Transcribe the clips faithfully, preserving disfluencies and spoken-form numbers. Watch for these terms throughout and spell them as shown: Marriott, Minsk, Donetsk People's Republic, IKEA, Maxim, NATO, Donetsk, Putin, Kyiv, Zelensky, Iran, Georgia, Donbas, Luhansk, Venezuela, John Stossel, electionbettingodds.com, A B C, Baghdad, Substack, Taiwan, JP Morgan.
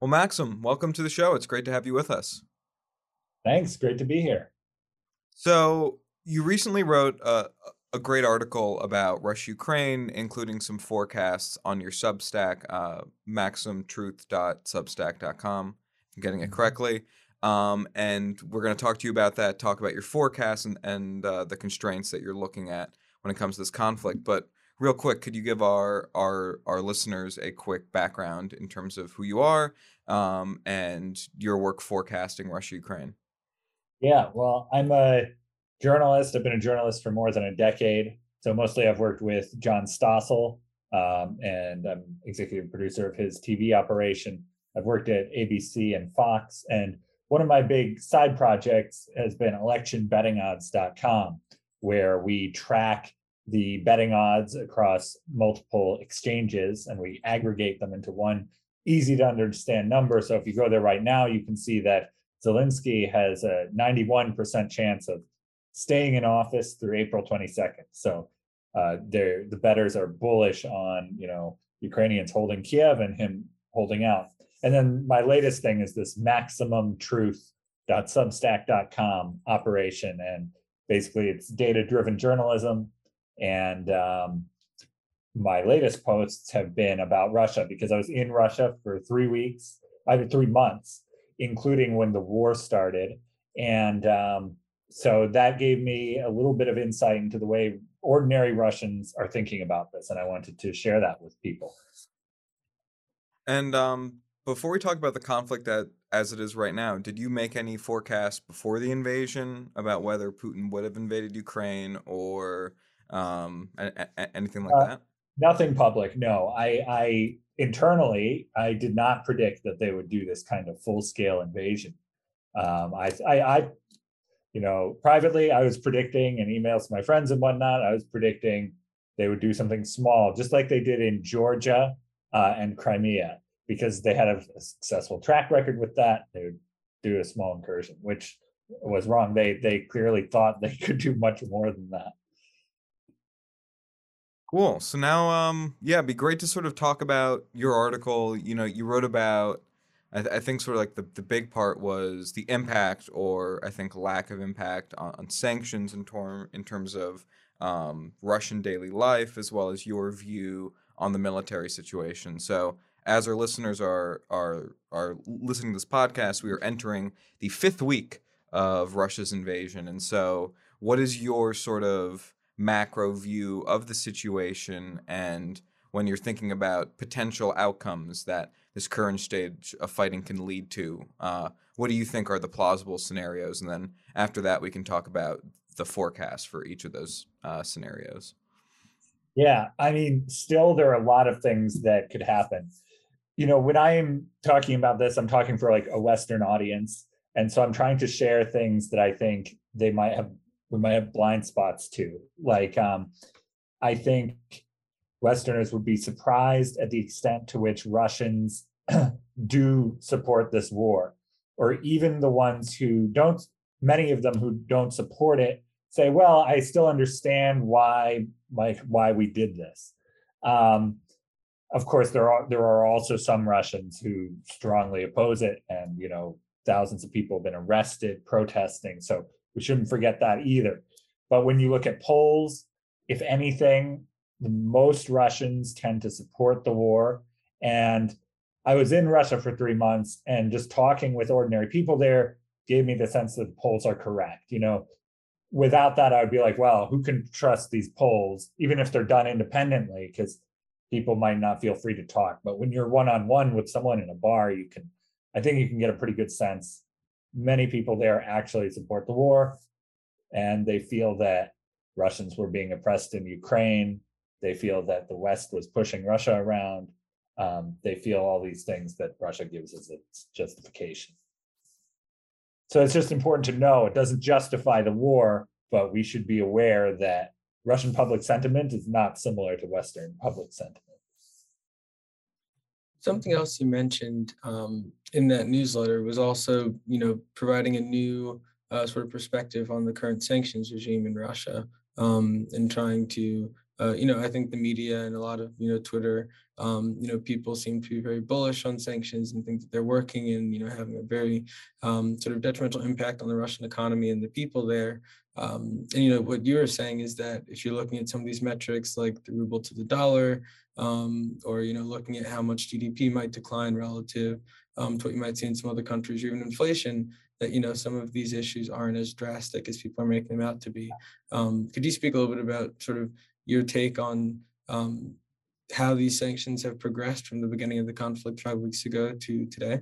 Well, Maxim, welcome to the show. It's great to have you with us. Thanks. Great to be here. So you recently wrote a, a great article about Russia-Ukraine, including some forecasts on your Substack, uh, maxim truth dot substack dot com, if I'm getting it correctly. Um, and we're going to talk to you about that, talk about your forecasts and, and uh, the constraints that you're looking at when it comes to this conflict. But real quick, could you give our our our listeners a quick background in terms of who you are um, and your work forecasting Russia-Ukraine? Yeah, well, I'm a journalist. I've been a journalist for more than a decade. So mostly I've worked with John Stossel, um, and I'm executive producer of his T V operation. I've worked at A B C and Fox. And one of my big side projects has been election betting odds dot com, where we track the betting odds across multiple exchanges, and we aggregate them into one easy to understand number. So if you go there right now, you can see that Zelensky has a ninety-one percent chance of staying in office through April twenty-second. So uh, the bettors are bullish on, you know, Ukrainians holding Kyiv and him holding out. And then my latest thing is this maximum truth dot substack dot com operation. And basically it's data-driven journalism. And um, my latest posts have been about Russia, because I was in Russia for three weeks, I mean, three months, including when the war started. And um, so that gave me a little bit of insight into the way ordinary Russians are thinking about this. And I wanted to share that with people. And um, before we talk about the conflict at, as it is right now, did you make any forecasts before the invasion about whether Putin would have invaded Ukraine or um a- a- anything like uh, that? Nothing public. No, I, I internally, I did not predict that they would do this kind of full-scale invasion. Um, I, I, I, you know, privately, I was predicting in emails to my friends and whatnot. I was predicting they would do something small, just like they did in Georgia uh, and Crimea, because they had a successful track record with that. They would do a small incursion, which was wrong. They they clearly thought they could do much more than that. Cool. So now, um, yeah, it'd be great to sort of talk about your article. You know, you wrote about, I, th- I think sort of like the, the big part was the impact, or I think lack of impact on, on sanctions in, tor- in terms of um, Russian daily life, as well as your view on the military situation. So as our listeners are are are listening to this podcast, we are entering the fifth week of Russia's invasion. And so what is your sort of macro view of the situation, and when you're thinking about potential outcomes that this current stage of fighting can lead to, uh, what do you think are the plausible scenarios? And then after that, we can talk about the forecast for each of those uh, scenarios. Yeah, I mean, still there are a lot of things that could happen. You know, when I am talking about this, I'm talking for like a Western audience. And so I'm trying to share things that I think they might have we might have blind spots too. Like, um, I think Westerners would be surprised at the extent to which Russians do support this war, or even the ones who don't, many of them who don't support it say, well, I still understand why, like, why we did this. Um, of course, there are, there are also some Russians who strongly oppose it, and, you know, thousands of people have been arrested protesting. So we shouldn't forget that either. But when you look at polls, if anything, the most Russians tend to support the war. And I was in Russia for three months, and just talking with ordinary people there gave me the sense that the polls are correct. You know, without that, I would be like, well, who can trust these polls, even if they're done independently, because people might not feel free to talk. But when you're one-on-one with someone in a bar, you can, I think you can get a pretty good sense. Many people there actually support the war, and they feel that Russians were being oppressed in Ukraine. They feel that the West was pushing Russia around. Um, they feel all these things that Russia gives as its justification. So it's just important to know it doesn't justify the war, but we should be aware that Russian public sentiment is not similar to Western public sentiment. Something else you mentioned um, in that newsletter was also, you know, providing a new uh, sort of perspective on the current sanctions regime in Russia, um, and trying to uh, you know, I think the media and a lot of, you know, Twitter, um, you know, people seem to be very bullish on sanctions and think that they're working and, you know, having a very um, sort of detrimental impact on the Russian economy and the people there. Um, and, you know, what you were saying is that if you're looking at some of these metrics like the ruble to the dollar, um, or, you know, looking at how much G D P might decline relative um, to what you might see in some other countries, or even inflation, that, you know, some of these issues aren't as drastic as people are making them out to be. Um, could you speak a little bit about sort of your take on um, how these sanctions have progressed from the beginning of the conflict five weeks ago to today?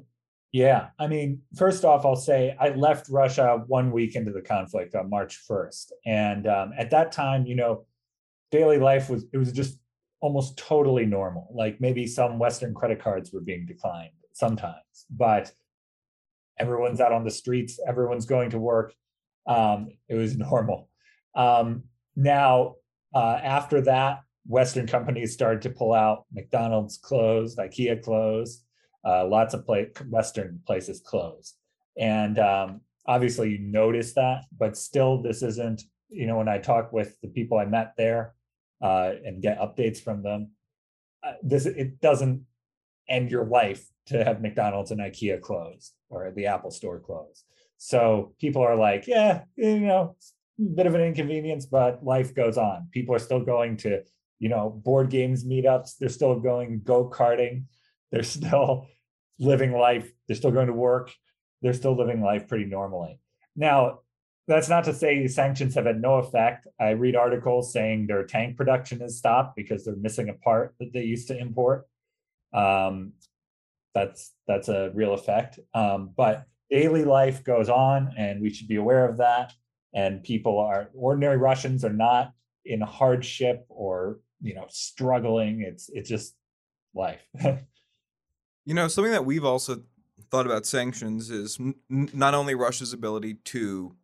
Yeah, I mean, first off, I'll say I left Russia one week into the conflict on March first. And um, at that time, you know, daily life was, it was just almost totally normal. Like maybe some Western credit cards were being declined sometimes, but everyone's out on the streets, everyone's going to work. Um, it was normal. Um, now, uh, after that, Western companies started to pull out. McDonald's closed, IKEA closed. Uh, lots of play, Western places closed. And um, obviously you notice that, but still this isn't, you know, when I talk with the people I met there uh, and get updates from them, uh, this it doesn't end your life to have McDonald's and IKEA closed or the Apple store closed. So people are like, yeah, you know, a bit of an inconvenience, but life goes on. People are still going to, you know, board games meetups. They're still going go-karting. They're still living life, they're still going to work, they're still living life pretty normally. Now, that's not to say sanctions have had no effect. I read articles saying their tank production has stopped because they're missing a part that they used to import. Um, that's that's a real effect. Um, but daily life goes on, and we should be aware of that. And people are, ordinary Russians are not in hardship or, you know, struggling. It's it's just life. You know, something that we've also thought about sanctions is n- not only Russia's ability to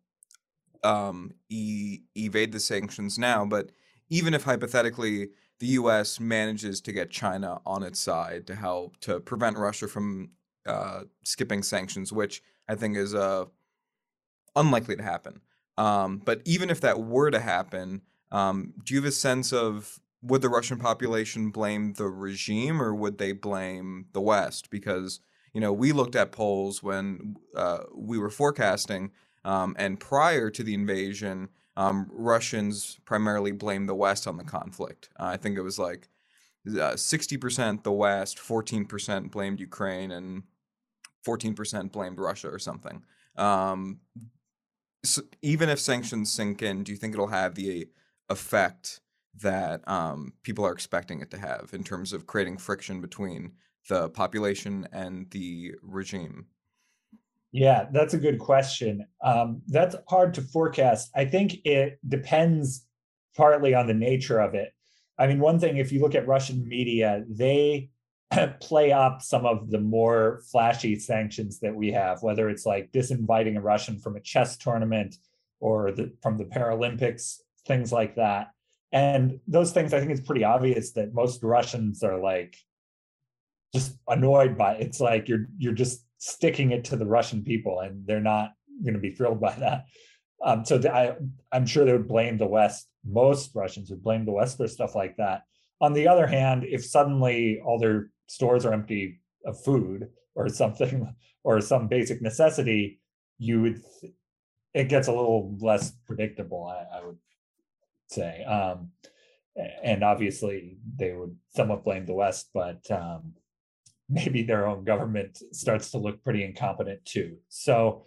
um, e- evade the sanctions now, but even if hypothetically the U S manages to get China on its side to help to prevent Russia from uh, skipping sanctions, which I think is uh, unlikely to happen. Um, but even if that were to happen, um, do you have a sense of, would the Russian population blame the regime or would they blame the West? Because, you know, we looked at polls when uh, we were forecasting um, and prior to the invasion, um, Russians primarily blamed the West on the conflict. Uh, I think it was like uh, sixty percent the West, fourteen percent blamed Ukraine and fourteen percent blamed Russia or something. Um, so even if sanctions sink in, do you think it'll have the effect that um, people are expecting it to have in terms of creating friction between the population and the regime? Yeah, that's a good question. Um, that's hard to forecast. I think it depends partly on the nature of it. I mean, one thing, if you look at Russian media, they play up some of the more flashy sanctions that we have, whether it's like disinviting a Russian from a chess tournament or the, from the Paralympics, things like that. And those things, I think it's pretty obvious that most Russians are like just annoyed by it. It's like you're you're just sticking it to the Russian people, and they're not going to be thrilled by that. Um, so th- I, I'm sure they would blame the West. Most Russians would blame the West for stuff like that. On the other hand, if suddenly all their stores are empty of food or something, or some basic necessity, you would th- it gets a little less predictable. I, I would. say um and obviously they would somewhat blame the West, but um maybe their own government starts to look pretty incompetent too. So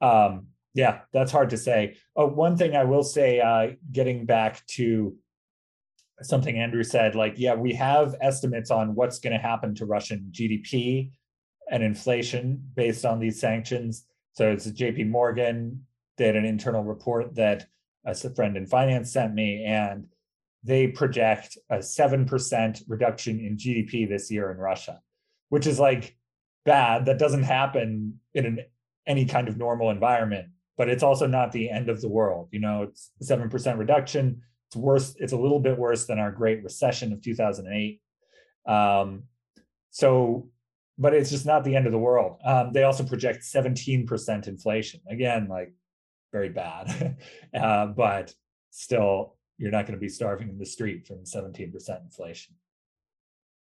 um yeah that's hard to say. Oh, one thing I will say, uh getting back to something Andrew said, like yeah we have estimates on what's going to happen to Russian G D P and inflation based on these sanctions. So it's J P Morgan did an internal report that a friend in finance sent me, and they project a seven percent reduction in G D P this year in Russia, which is like bad. That doesn't happen in an, any kind of normal environment, but it's also not the end of the world. You know, it's seven percent reduction. It's worse. It's a little bit worse than our Great Recession of two thousand eight. Um, so, but it's just not the end of the world. Um, they also project seventeen percent inflation. Again, like, very bad, uh, but still, you're not going to be starving in the street from seventeen percent inflation.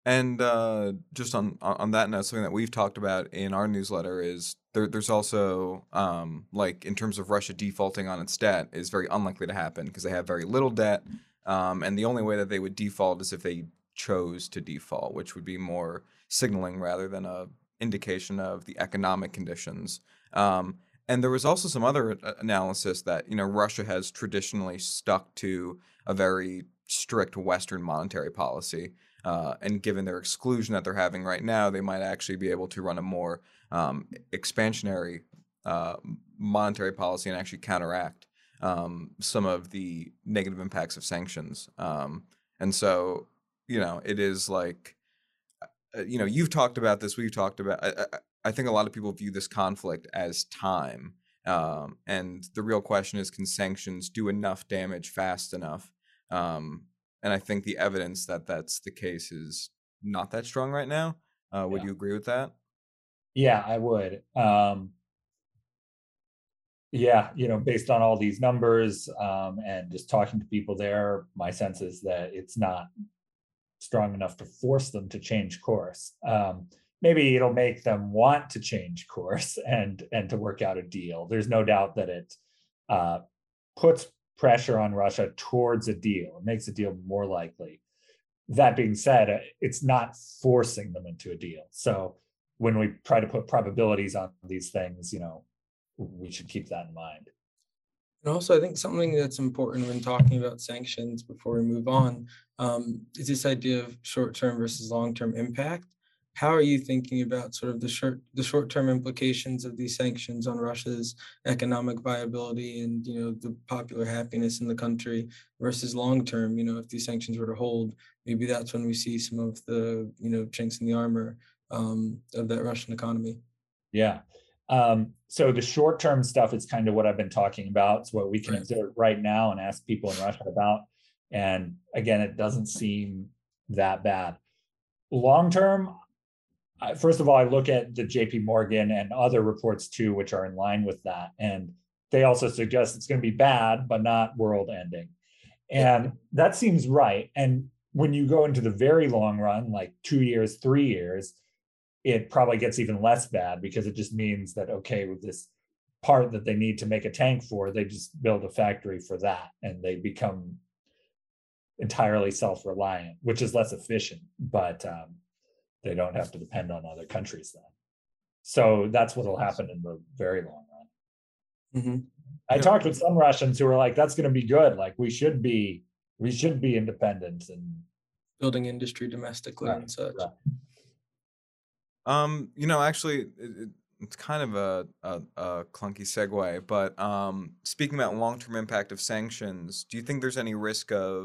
And uh, just on on that note, something that we've talked about in our newsletter is there, there's also, um, like, in terms of Russia defaulting on its debt is very unlikely to happen because they have very little debt. Um, and the only way that they would default is if they chose to default, which would be more signaling rather than a indication of the economic conditions. Um, and there was also some other analysis that, you know, Russia has traditionally stuck to a very strict Western monetary policy. Uh, and given their exclusion that they're having right now, they might actually be able to run a more um, expansionary uh, monetary policy and actually counteract um, some of the negative impacts of sanctions. Um, and so, you know, it is like, you know, you've talked about this, we've talked about, I, I think a lot of people view this conflict as time. Um, and the real question is, can sanctions do enough damage fast enough? Um, And I think the evidence that that's the case is not that strong right now. Uh, would yeah. you agree with that? Yeah, I would. Um, yeah, you know, based on all these numbers um, and just talking to people there, my sense is that it's not strong enough to force them to change course. Um, maybe it'll make them want to change course and and to work out a deal. There's no doubt that it uh, puts pressure on Russia towards a deal. It makes a deal more likely. That being said, it's not forcing them into a deal. So when we try to put probabilities on these things, you know, we should keep that in mind. And also, I think something that's important when talking about sanctions before we move on um, is this idea of short-term versus long-term impact. How are you thinking about sort of the short the short-term implications of these sanctions on Russia's economic viability and, you know, the popular happiness in the country versus long-term? You know, if these sanctions were to hold, maybe that's when we see some of the, you know, chinks in the armor um, of that Russian economy. Yeah. Um, so the short-term stuff is kind of what I've been talking about. It's what we can observe right now and ask people in Russia about. And again, it doesn't seem that bad. Long-term, first of all, I look at the J P Morgan and other reports too, which are in line with that. And they also suggest it's going to be bad, but not world ending. And that seems right. And when you go into the very long run, like two years, three years, it probably gets even less bad because it just means that, okay, with this part that they need to make a tank for, they just build a factory for that and they become entirely self-reliant, which is less efficient, but, um, they don't have to depend on other countries then. So that's what will happen in the very long run. Mm-hmm. I yeah. talked with some Russians who were like, that's going to be good. Like we should be, we should be independent and building industry domestically right, and such. Right. Um, you know, actually it, it's kind of a, a, a clunky segue, but um, speaking about long-term impact of sanctions, do you think there's any risk of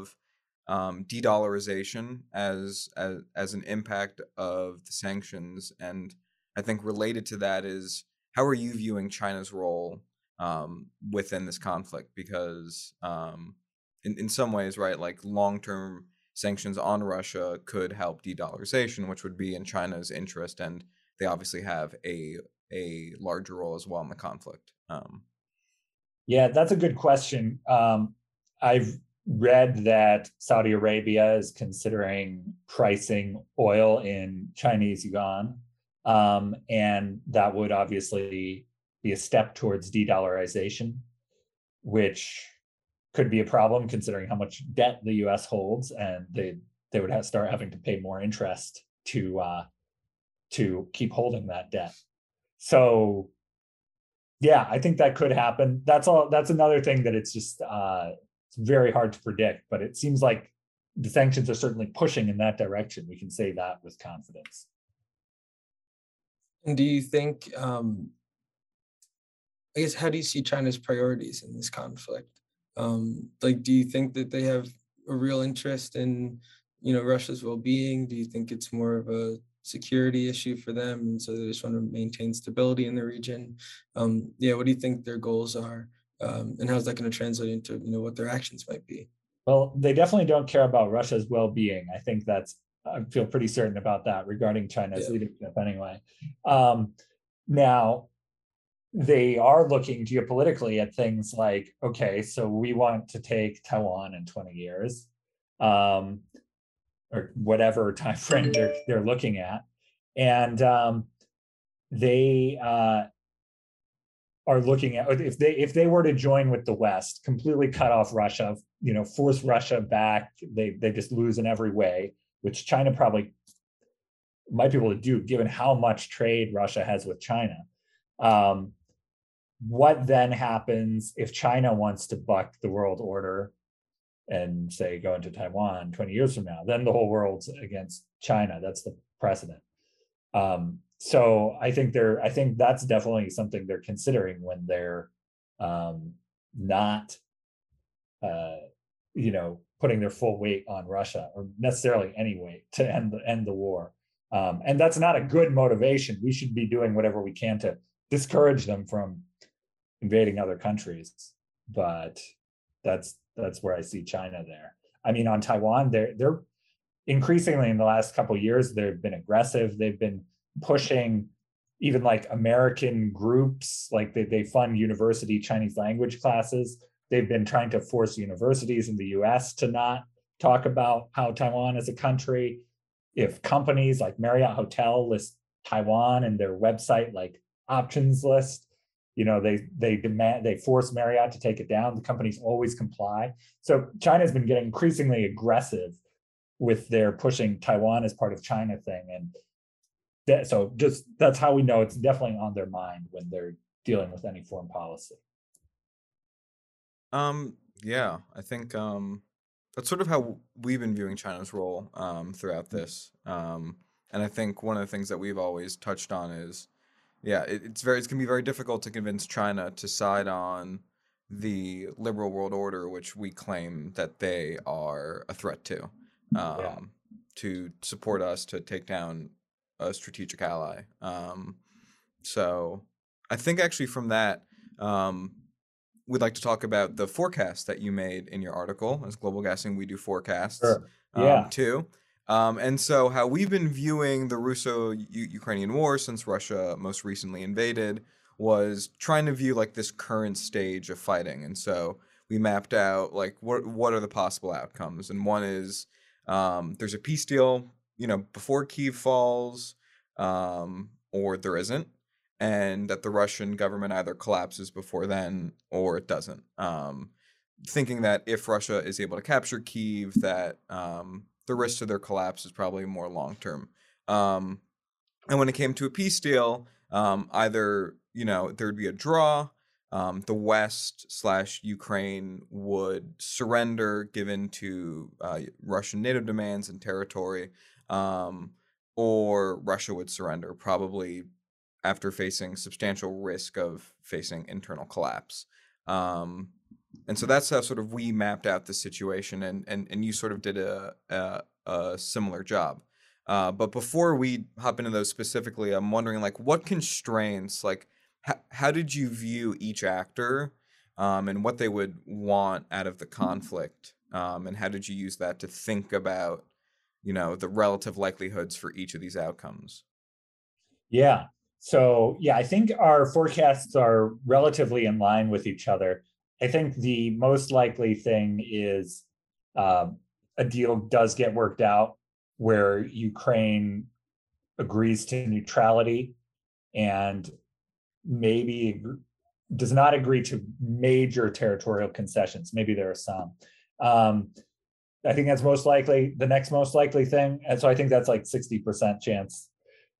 Um, de-dollarization as, as as an impact of the sanctions? And I think related to that is, how are you viewing China's role um, within this conflict? Because um, in, in some ways, right, like long-term sanctions on Russia could help de-dollarization, which would be in China's interest. And they obviously have a, a larger role as well in the conflict. Um, yeah, that's a good question. Um, I've read that Saudi Arabia is considering pricing oil in Chinese yuan, um, and that would obviously be a step towards de-dollarization, which could be a problem considering how much debt the U S holds, and they they would have start having to pay more interest to uh, to keep holding that debt. So, yeah, I think that could happen. That's all. That's another thing that it's just. Uh, very hard to predict, but it seems like the sanctions are certainly pushing in that direction. We can say that with confidence. And do you think, um, I guess, how do you see China's priorities in this conflict? Um, like, do you think that they have a real interest in, you know, Russia's well-being? Do you think it's more of a security issue for them? And so they just want to maintain stability in the region. Um, yeah, what do you think their goals are? Um, and how's that going to translate into, you know, what their actions might be? Well, they definitely don't care about Russia's well-being. I think that's, I feel pretty certain about that regarding China's yeah. leadership anyway. Um, now, they are looking geopolitically at things like, okay, so we want to take Taiwan in twenty years, um, or whatever time frame they're, they're looking at. And um, they uh, are looking at, if they if they were to join with the West, completely cut off Russia, you know, force Russia back, they they just lose in every way, which China probably might be able to do given how much trade Russia has with China. Um, what then happens if China wants to buck the world order and say go into Taiwan twenty years from now? Then the whole world's against China. That's the precedent. Um, so I think they're, I think that's definitely something they're considering when they're um, not, uh, you know, putting their full weight on Russia, or necessarily any weight to end the, end the war. Um, and that's not a good motivation. We should be doing whatever we can to discourage them from invading other countries. But that's that's where I see China there. I mean, on Taiwan, they're they're increasingly, in the last couple of years, they've been aggressive. They've been pushing even like American groups, like they, they fund university Chinese language classes. They've been trying to force universities in the U S to not talk about how Taiwan is a country. If companies like Marriott Hotel list Taiwan in their website, like options list, you know, they they demand, they force Marriott to take it down. The companies always comply. So China's been getting increasingly aggressive with their pushing Taiwan as part of China thing. And that, so just that's how we know it's definitely on their mind when they're dealing with any foreign policy. Um, yeah, I think, um, that's sort of how we've been viewing China's role um, throughout this. Um, and I think one of the things that we've always touched on is, yeah, it, it's very, it's going to be very difficult to convince China to side on the liberal world order, which we claim that they are a threat to, um, yeah. to support us, to take down a strategic ally. Um, so I think actually from that, um, we'd like to talk about the forecast that you made in your article. As Global Gassing, we do forecasts sure. yeah. um, too. Um, and so how we've been viewing the Russo-Ukrainian war since Russia most recently invaded was trying to view like this current stage of fighting. And so we mapped out like what what are the possible outcomes. And one is um, there's a peace deal, you know, before Kyiv falls, um, or there isn't. And that the Russian government either collapses before then or it doesn't. Um, thinking that if Russia is able to capture Kyiv, that um, the risk to their collapse is probably more long term. Um, and when it came to a peace deal, um, either, you know, there'd be a draw. Um, the West slash Ukraine would surrender given to uh, Russian NATO demands and territory, um, or Russia would surrender probably after facing substantial risk of facing internal collapse. Um, and so that's how sort of we mapped out the situation, and and, and you sort of did a, a, a similar job. Uh, but before we hop into those specifically, I'm wondering like what constraints, like h- how did you view each actor um, and what they would want out of the conflict? Um, and how did you use that to think about, you know, the relative likelihoods for each of these outcomes? Yeah. So, yeah, I think our forecasts are relatively in line with each other. I think the most likely thing is uh, a deal does get worked out where Ukraine agrees to neutrality and maybe does not agree to major territorial concessions. Maybe there are some. Um, I think that's most likely. The next most likely thing, and so I think that's like sixty percent chance.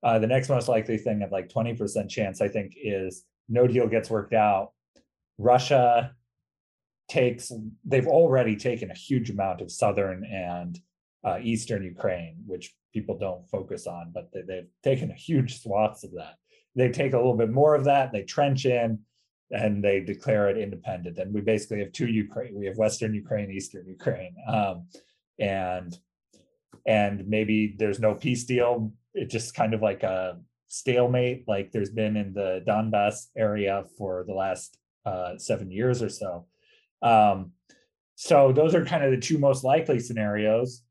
Uh, the next most likely thing at like twenty percent chance, I think, is no deal gets worked out. Russia takes, they've already taken a huge amount of southern and uh, eastern Ukraine, which people don't focus on, but they, they've taken a huge swaths of that. They take a little bit more of that, they trench in, and they declare it independent. And we basically have two Ukraine. We have Western Ukraine, Eastern Ukraine. Um, and and maybe there's no peace deal. It's just kind of like a stalemate, like there's been in the Donbas area for the last uh, seven years or so. Um, so those are kind of the two most likely scenarios.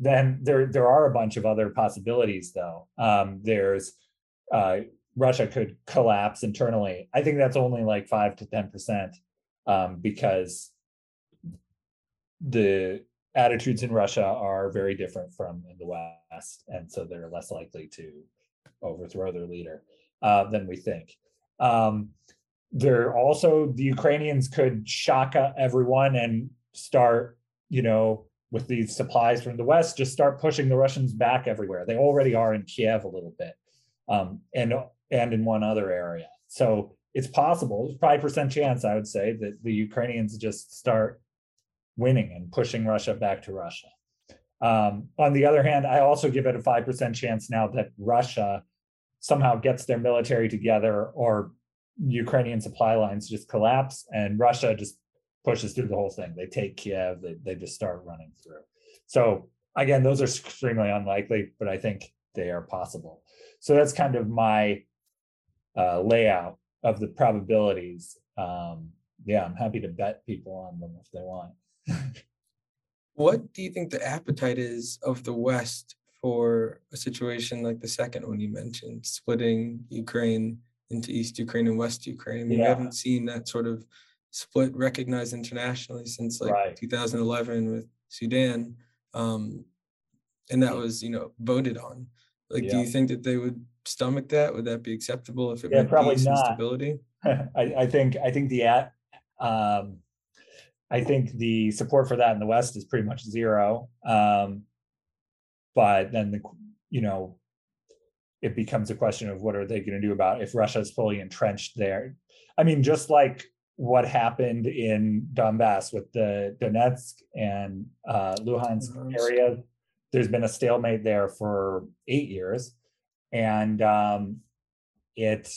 Then there there are a bunch of other possibilities, though. Um, there's uh, Russia could collapse internally. I think that's only like five to ten percent um, because the attitudes in Russia are very different from in the West. And so they're less likely to overthrow their leader uh, than we think. Um, there also, the Ukrainians could shock everyone and start, you know, with these supplies from the West, just start pushing the Russians back everywhere. They already are in Kyiv a little bit. Um, and and in one other area. So it's possible, there's probably percent chance, I would say, that the Ukrainians just start winning and pushing Russia back to Russia. Um, on the other hand, I also give it a five percent chance now that Russia somehow gets their military together or Ukrainian supply lines just collapse and Russia just pushes through the whole thing. They take Kyiv, they, they just start running through. So again, those are extremely unlikely, but I think they are possible. So that's kind of my uh, layout of the probabilities. Um, yeah, I'm happy to bet people on them if they want. What do you think the appetite is of the West for a situation like the second one you mentioned, splitting Ukraine into East Ukraine and West Ukraine? I mean, yeah. We haven't seen that sort of split recognized internationally since like right. two thousand eleven with Sudan. Um, and that was, you know, voted on. Like, yeah. Do you think that they would stomach that? Would that be acceptable if it yeah, meant peace and stability? I, I think I think the at, um, I think the support for that in the West is pretty much zero. Um, but then the you know, it becomes a question of what are they going to do about if Russia is fully entrenched there. I mean, just like what happened in Donbas with the Donetsk and uh, Luhansk area. There's been a stalemate there for eight years, and um, it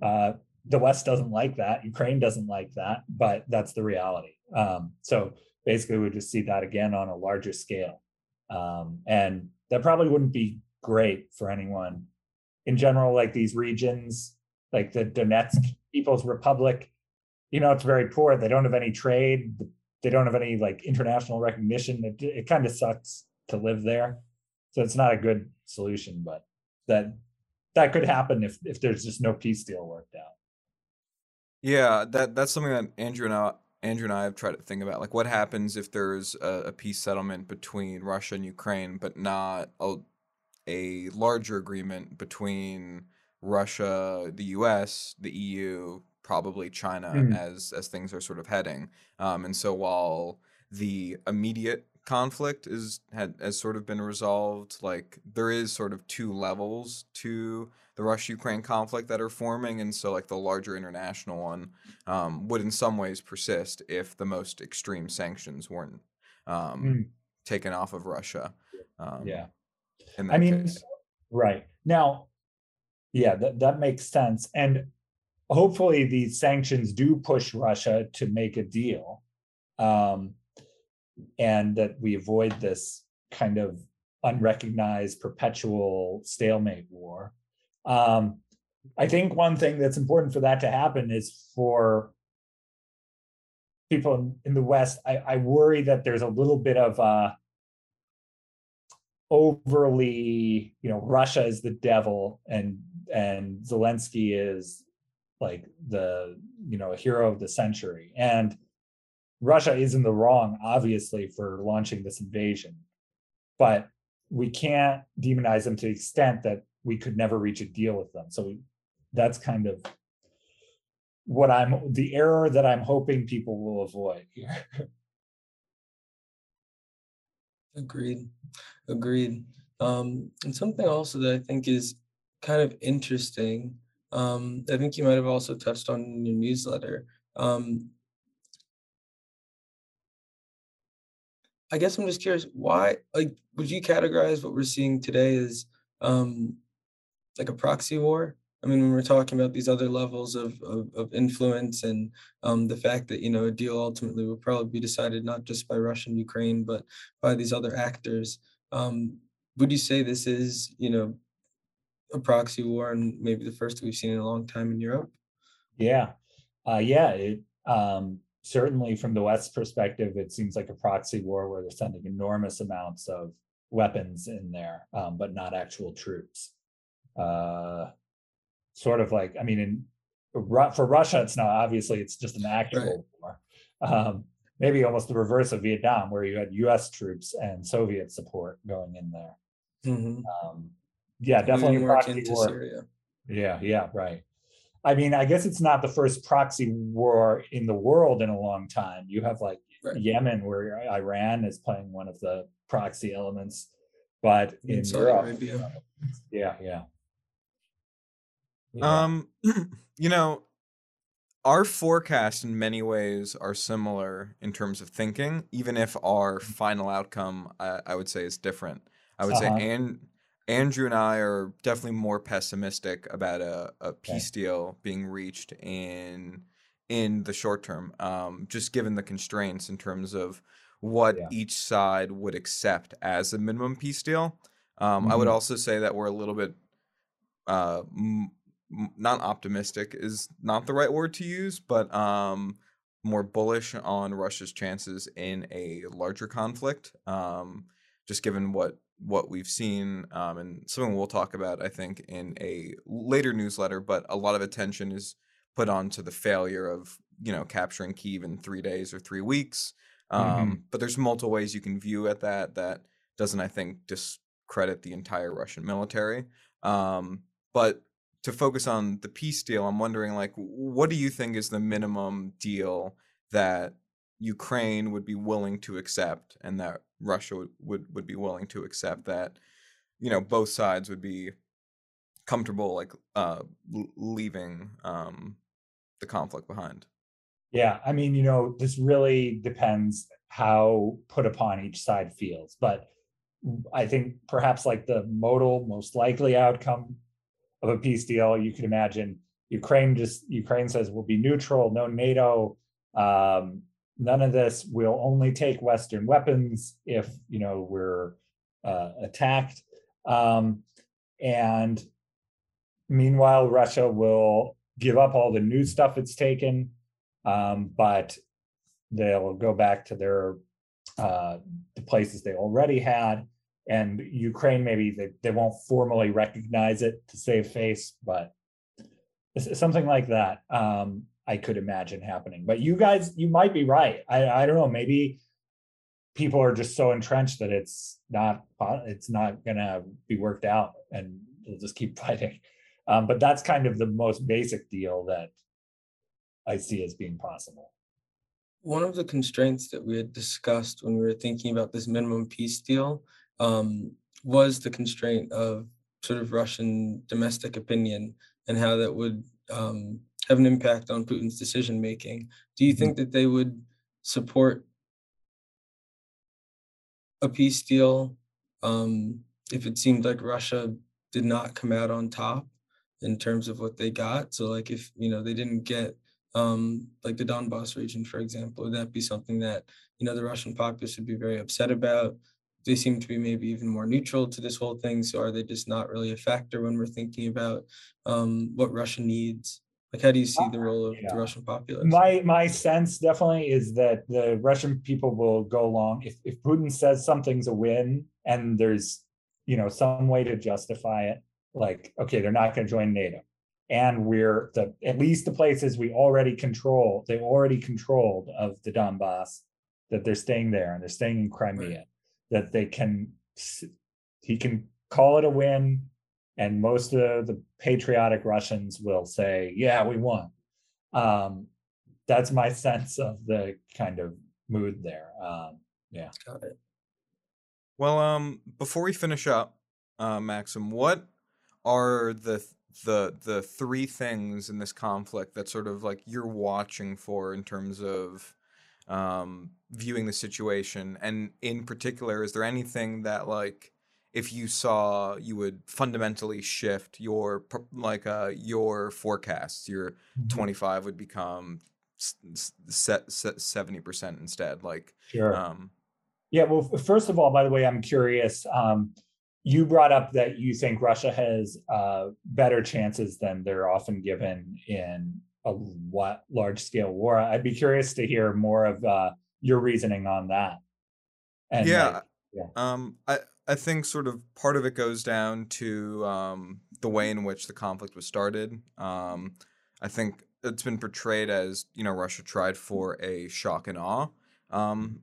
uh, the West doesn't like that. Ukraine doesn't like that, but that's the reality. Um, so basically, we just see that again on a larger scale, um, and that probably wouldn't be great for anyone. In general, like these regions, like the Donetsk People's Republic, you know, it's very poor. They don't have any trade. They don't have any like international recognition. It, it kind of sucks to live there, so it's not a good solution, but that that could happen if if there's just no peace deal worked out. Yeah, that that's something that Andrew and I, Andrew and I have tried to think about, like what happens if there's a, a peace settlement between Russia and Ukraine, but not a, a larger agreement between Russia, the U S, the E U, probably China, mm. as as things are sort of heading. Um, and so while the immediate conflict is had has sort of been resolved, like there is sort of two levels to the Russia-Ukraine conflict that are forming, and so like the larger international one um, would in some ways persist if the most extreme sanctions weren't um, mm. taken off of Russia. Um, yeah, I mean, case. right now, yeah, that that makes sense, and hopefully these sanctions do push Russia to make a deal. Um, and that we avoid this kind of unrecognized perpetual stalemate war. Um, I think one thing that's important for that to happen is for people in, in the West, I, I worry that there's a little bit of a overly, you know, Russia is the devil and and Zelensky is like the, you know, a hero of the century. And Russia is in the wrong, obviously, for launching this invasion, but we can't demonize them to the extent that we could never reach a deal with them. So we, that's kind of what I'm, the error that I'm hoping people will avoid here. Agreed, agreed. Um, and something also that I think is kind of interesting, um, I think you might have also touched on in your newsletter, um, I guess I'm just curious, why, like, would you categorize what we're seeing today as um, like a proxy war? I mean, when we're talking about these other levels of of, of influence and um, the fact that, you know, a deal ultimately will probably be decided not just by Russia and Ukraine, but by these other actors. Um, would you say this is, you know, a proxy war and maybe the first that we've seen in a long time in Europe? Yeah, uh, yeah. It, um... Certainly from the West's perspective, it seems like a proxy war where they're sending enormous amounts of weapons in there, um, but not actual troops. Uh, sort of like, I mean, in for Russia, it's not, obviously it's just an actionable right. war. Um, maybe almost the reverse of Vietnam, where you had U S troops and Soviet support going in there. Mm-hmm. Um, yeah, definitely proxy war. Syria. Yeah, yeah, right. I mean, I guess it's not the first proxy war in the world in a long time. You have like right. Yemen, where Iran is playing one of the proxy elements, but in, in Saudi Europe, Arabia. yeah, yeah. Yeah. Um, you know, our forecasts in many ways are similar in terms of thinking, even if our final outcome, I, I would say, is different. I would uh-huh. say and, Andrew and I are definitely more pessimistic about a, a peace okay. deal being reached in in the short term, um, just given the constraints in terms of what yeah. each side would accept as a minimum peace deal. Um, mm-hmm. I would also say that we're a little bit uh, m- not optimistic is not the right word to use, but um, more bullish on Russia's chances in a larger conflict, um, just given what what we've seen, um, and something we'll talk about, I think, in a later newsletter. But a lot of attention is put on to the failure of, you know, capturing Kyiv in three days or three weeks. Um, mm-hmm. But there's multiple ways you can view at that that doesn't, I think, discredit the entire Russian military. Um, but to focus on the peace deal, I'm wondering, like, what do you think is the minimum deal that Ukraine would be willing to accept and that Russia would, would, would be willing to accept, that, you know, both sides would be comfortable, like, uh, leaving um, the conflict behind? Yeah, I mean, you know, this really depends how put upon each side feels. But I think perhaps like the modal most likely outcome of a peace deal, you could imagine Ukraine just Ukraine says we'll be neutral, no NATO, um, none of this. We'll only take Western weapons if, you know, we're uh, attacked. Um, and meanwhile, Russia will give up all the new stuff it's taken, um, but they'll go back to their uh, the places they already had. And Ukraine, maybe they, they won't formally recognize it to save face, but something like that, um, I could imagine happening. But you guys, you might be right. I, I don't know. Maybe people are just so entrenched that it's not it's not going to be worked out, and they'll just keep fighting. Um, but that's kind of the most basic deal that I see as being possible. One of the constraints that we had discussed when we were thinking about this minimum peace deal Um, was the constraint of sort of Russian domestic opinion and how that would um, have an impact on Putin's decision making. Do you think that they would support a peace deal um, if it seemed like Russia did not come out on top in terms of what they got? So, like, if, you know, they didn't get um, like the Donbas region, for example, would that be something that, you know, the Russian populace would be very upset about? They seem to be maybe even more neutral to this whole thing. So are they just not really a factor when we're thinking about um, what Russia needs? Like, how do you see the role of yeah. the Russian populace? My my sense definitely is that the Russian people will go along. If if Putin says something's a win and there's, you know, some way to justify it, like, okay, they're not going to join NATO. And we're the at least the places we already control, they already controlled of the Donbas, that they're staying there and they're staying in Crimea. Right. That they can, he can call it a win, and most of the patriotic Russians will say, yeah, we won. Um, that's my sense of the kind of mood there. Um, yeah. Got it. Well, um, before we finish up, uh, Maxim, what are the the the three things in this conflict that sort of like you're watching for in terms of um viewing the situation? And in particular, is there anything that, like, if you saw, you would fundamentally shift your like uh your forecasts? Your mm-hmm. twenty-five would become seventy percent instead, like? Sure. Um yeah, well, first of all, by the way, I'm curious, um you brought up that you think Russia has uh better chances than they're often given in a large-scale war. I'd be curious to hear more of uh, your reasoning on that. And yeah, like, yeah. Um, I, I think sort of part of it goes down to um, the way in which the conflict was started. Um, I think it's been portrayed as, you know, Russia tried for a shock and awe um,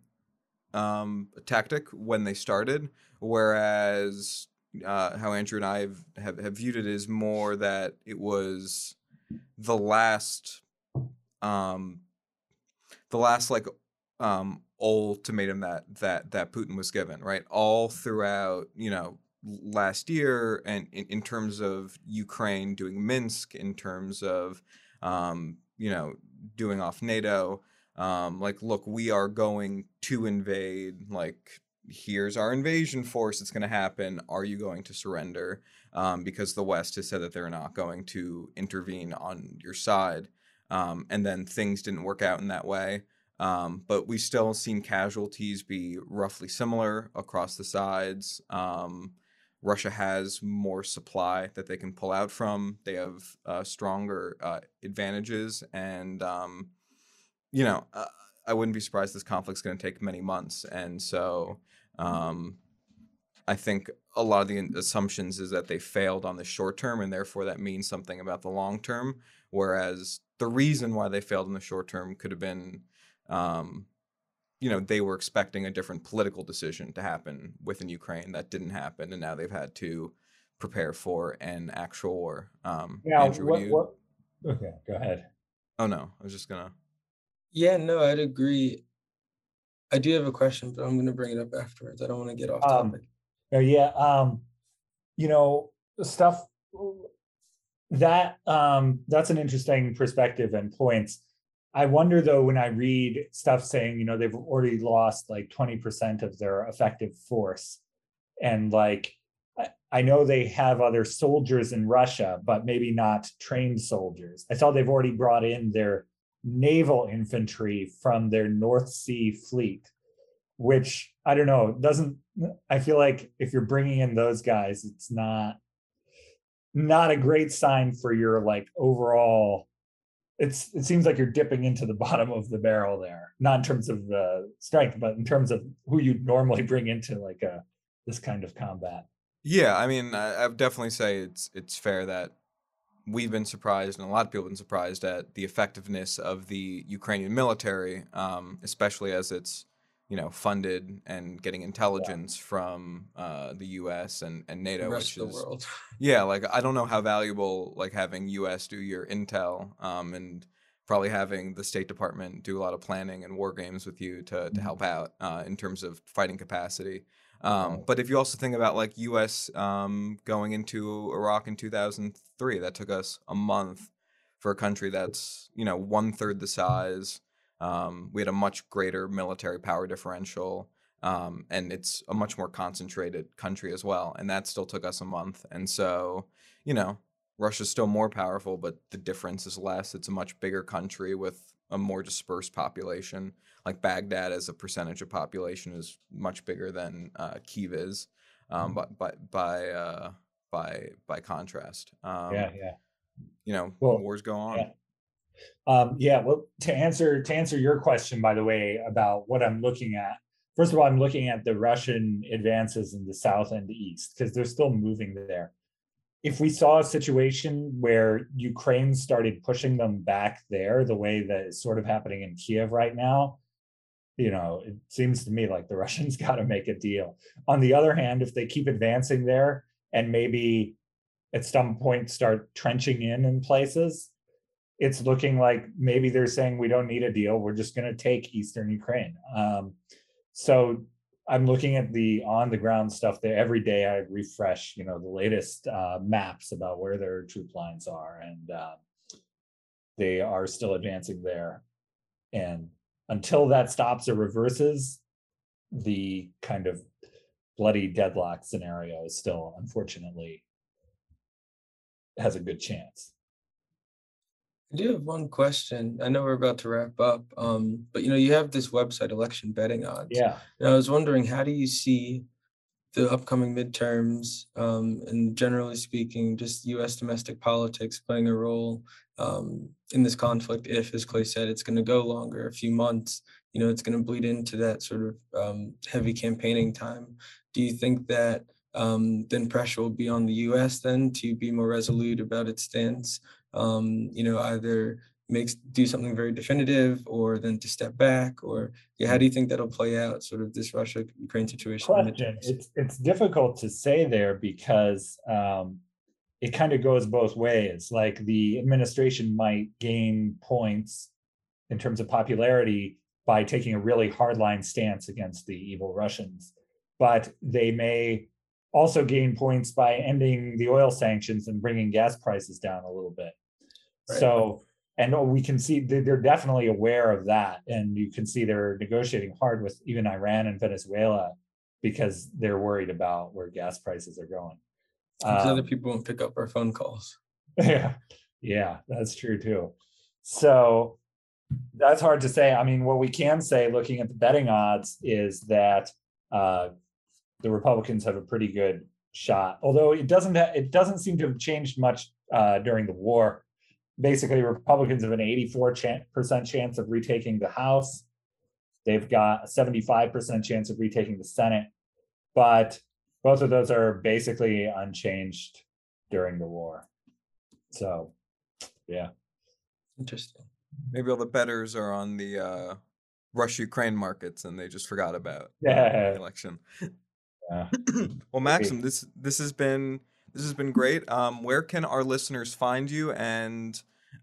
um, tactic when they started, whereas uh, how Andrew and I have, have, have viewed it is more that it was the last, um, the last like um, ultimatum that that that Putin was given, right? All throughout, you know, last year, and in, in terms of Ukraine doing Minsk, in terms of um, you know, doing off NATO, um, like, look, we are going to invade, like, here's our invasion force, it's going to happen, are you going to surrender? Um, because the West has said that they're not going to intervene on your side. Um, and then things didn't work out in that way. Um, but we still seen casualties be roughly similar across the sides. Um, Russia has more supply that they can pull out from. They have uh, stronger uh, advantages. And, um, you know, uh, I wouldn't be surprised this conflict's going to take many months. And so um, I think a lot of the assumptions is that they failed on the short term, and therefore that means something about the long term. Whereas the reason why they failed in the short term could have been, um, you know, they were expecting a different political decision to happen within Ukraine that didn't happen, and now they've had to prepare for an actual war. Um, yeah. Andrew, what, you... what... Okay, go ahead. Oh no, I was just gonna. Yeah, no, I'd agree. I do have a question, but I'm gonna bring it up afterwards. I don't want to get off topic. Um, yeah, um, you know, stuff that um, that's an interesting perspective and points. I wonder, though, when I read stuff saying, you know, they've already lost like twenty percent of their effective force. And like, I, I know they have other soldiers in Russia, but maybe not trained soldiers. I saw they've already brought in their naval infantry from their North Sea fleet, which, I don't know, doesn't, I feel like if you're bringing in those guys, it's not, not a great sign for your like overall. It's, it seems like you're dipping into the bottom of the barrel there, not in terms of uh, strength, but in terms of who you'd normally bring into like a, this kind of combat. Yeah, I mean, I, I would definitely say it's it's fair that we've been surprised, and a lot of people have been surprised at the effectiveness of the Ukrainian military, um, especially as it's, you know, funded and getting intelligence yeah. from uh, the U S and, and NATO, the rest which of the is world. Yeah, like, I don't know how valuable like having U S do your intel um, and probably having the State Department do a lot of planning and war games with you to to mm-hmm. help out uh, in terms of fighting capacity. Um, right. But if you also think about like U S um, going into Iraq in two thousand three, that took us a month for a country that's, you know, one third the size. Um, we had a much greater military power differential, um, and it's a much more concentrated country as well. And that still took us a month. And so, you know, Russia's still more powerful, but the difference is less. It's a much bigger country with a more dispersed population. Like Baghdad as a percentage of population is much bigger than uh, Kyiv is, um, mm-hmm. by by uh, by by contrast. Um, yeah, yeah. You know, well, wars go on. Yeah. Um, yeah, well, to answer to answer your question, by the way, about what I'm looking at, first of all, I'm looking at the Russian advances in the south and the east, because they're still moving there. If we saw a situation where Ukraine started pushing them back there, the way that is sort of happening in Kyiv right now, you know, it seems to me like the Russians got to make a deal. On the other hand, if they keep advancing there and maybe at some point start trenching in in places, it's looking like maybe they're saying, we don't need a deal, we're just going to take Eastern Ukraine. Um, so I'm looking at the on the ground stuff there. Every day I refresh, you know, the latest uh, maps about where their troop lines are, and uh, they are still advancing there. And until that stops or reverses, the kind of bloody deadlock scenario is still, unfortunately, has a good chance. I do have one question. I know we're about to wrap up, um, but you know, you have this website, Election Betting Odds. Yeah. And I was wondering, how do you see the upcoming midterms, um, and generally speaking, just U S domestic politics playing a role um, in this conflict? If, as Clay said, it's going to go longer, a few months, you know, it's going to bleed into that sort of um, heavy campaigning time. Do you think that um, then pressure will be on the U S then to be more resolute about its stance, um, you know, either makes do something very definitive or then to step back, or yeah, how do you think that'll play out, sort of this Russia-Ukraine situation? Question. It's, it's difficult to say there because um, it kind of goes both ways. Like the administration might gain points in terms of popularity by taking a really hardline stance against the evil Russians, but they may also gain points by ending the oil sanctions and bringing gas prices down a little bit. Right. So, and we can see they're definitely aware of that. And you can see they're negotiating hard with even Iran and Venezuela because they're worried about where gas prices are going. Because um, other people won't pick up our phone calls. Yeah, yeah, that's true too. So that's hard to say. I mean, what we can say looking at the betting odds is that uh, the Republicans have a pretty good shot, although it doesn't, ha- it doesn't seem to have changed much uh, during the war. Basically, Republicans have an eighty-four percent chance of retaking the House. They've got a seventy-five percent chance of retaking the Senate. But both of those are basically unchanged during the war. So, yeah. Interesting. Maybe all the bettors are on the uh, Russia-Ukraine markets and they just forgot about yeah. the election. Yeah. Well, Maxim, this this has been... This has been great. Um, where can our listeners find you, and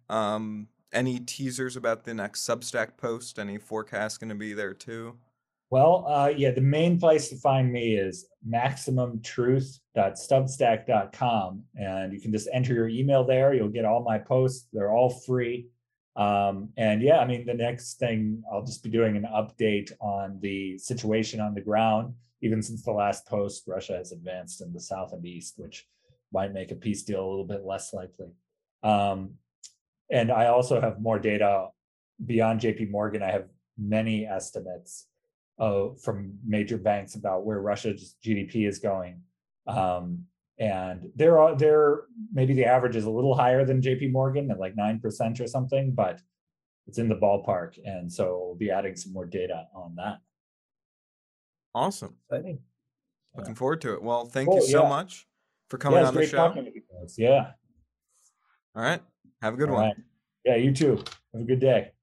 um, any teasers about the next Substack post? Any forecast going to be there too? Well, uh, yeah, the main place to find me is maximum truth dot substack dot com, and you can just enter your email there. You'll get all my posts. They're all free. Um, and yeah, I mean, the next thing I'll just be doing an update on the situation on the ground. Even since the last post, Russia has advanced in the south and east, which might make a peace deal a little bit less likely. Um, and I also have more data beyond J P Morgan. I have many estimates uh, from major banks about where Russia's G D P is going. Um, and there are there maybe the average is a little higher than J P Morgan at like nine percent or something, but it's in the ballpark. And so we'll be adding some more data on that. Awesome. Exciting. Looking yeah. forward to it. Well, thank cool, you so yeah. much for coming yeah, on the show. Yeah. All right. Have a good All one. Right. Yeah, you too. Have a good day.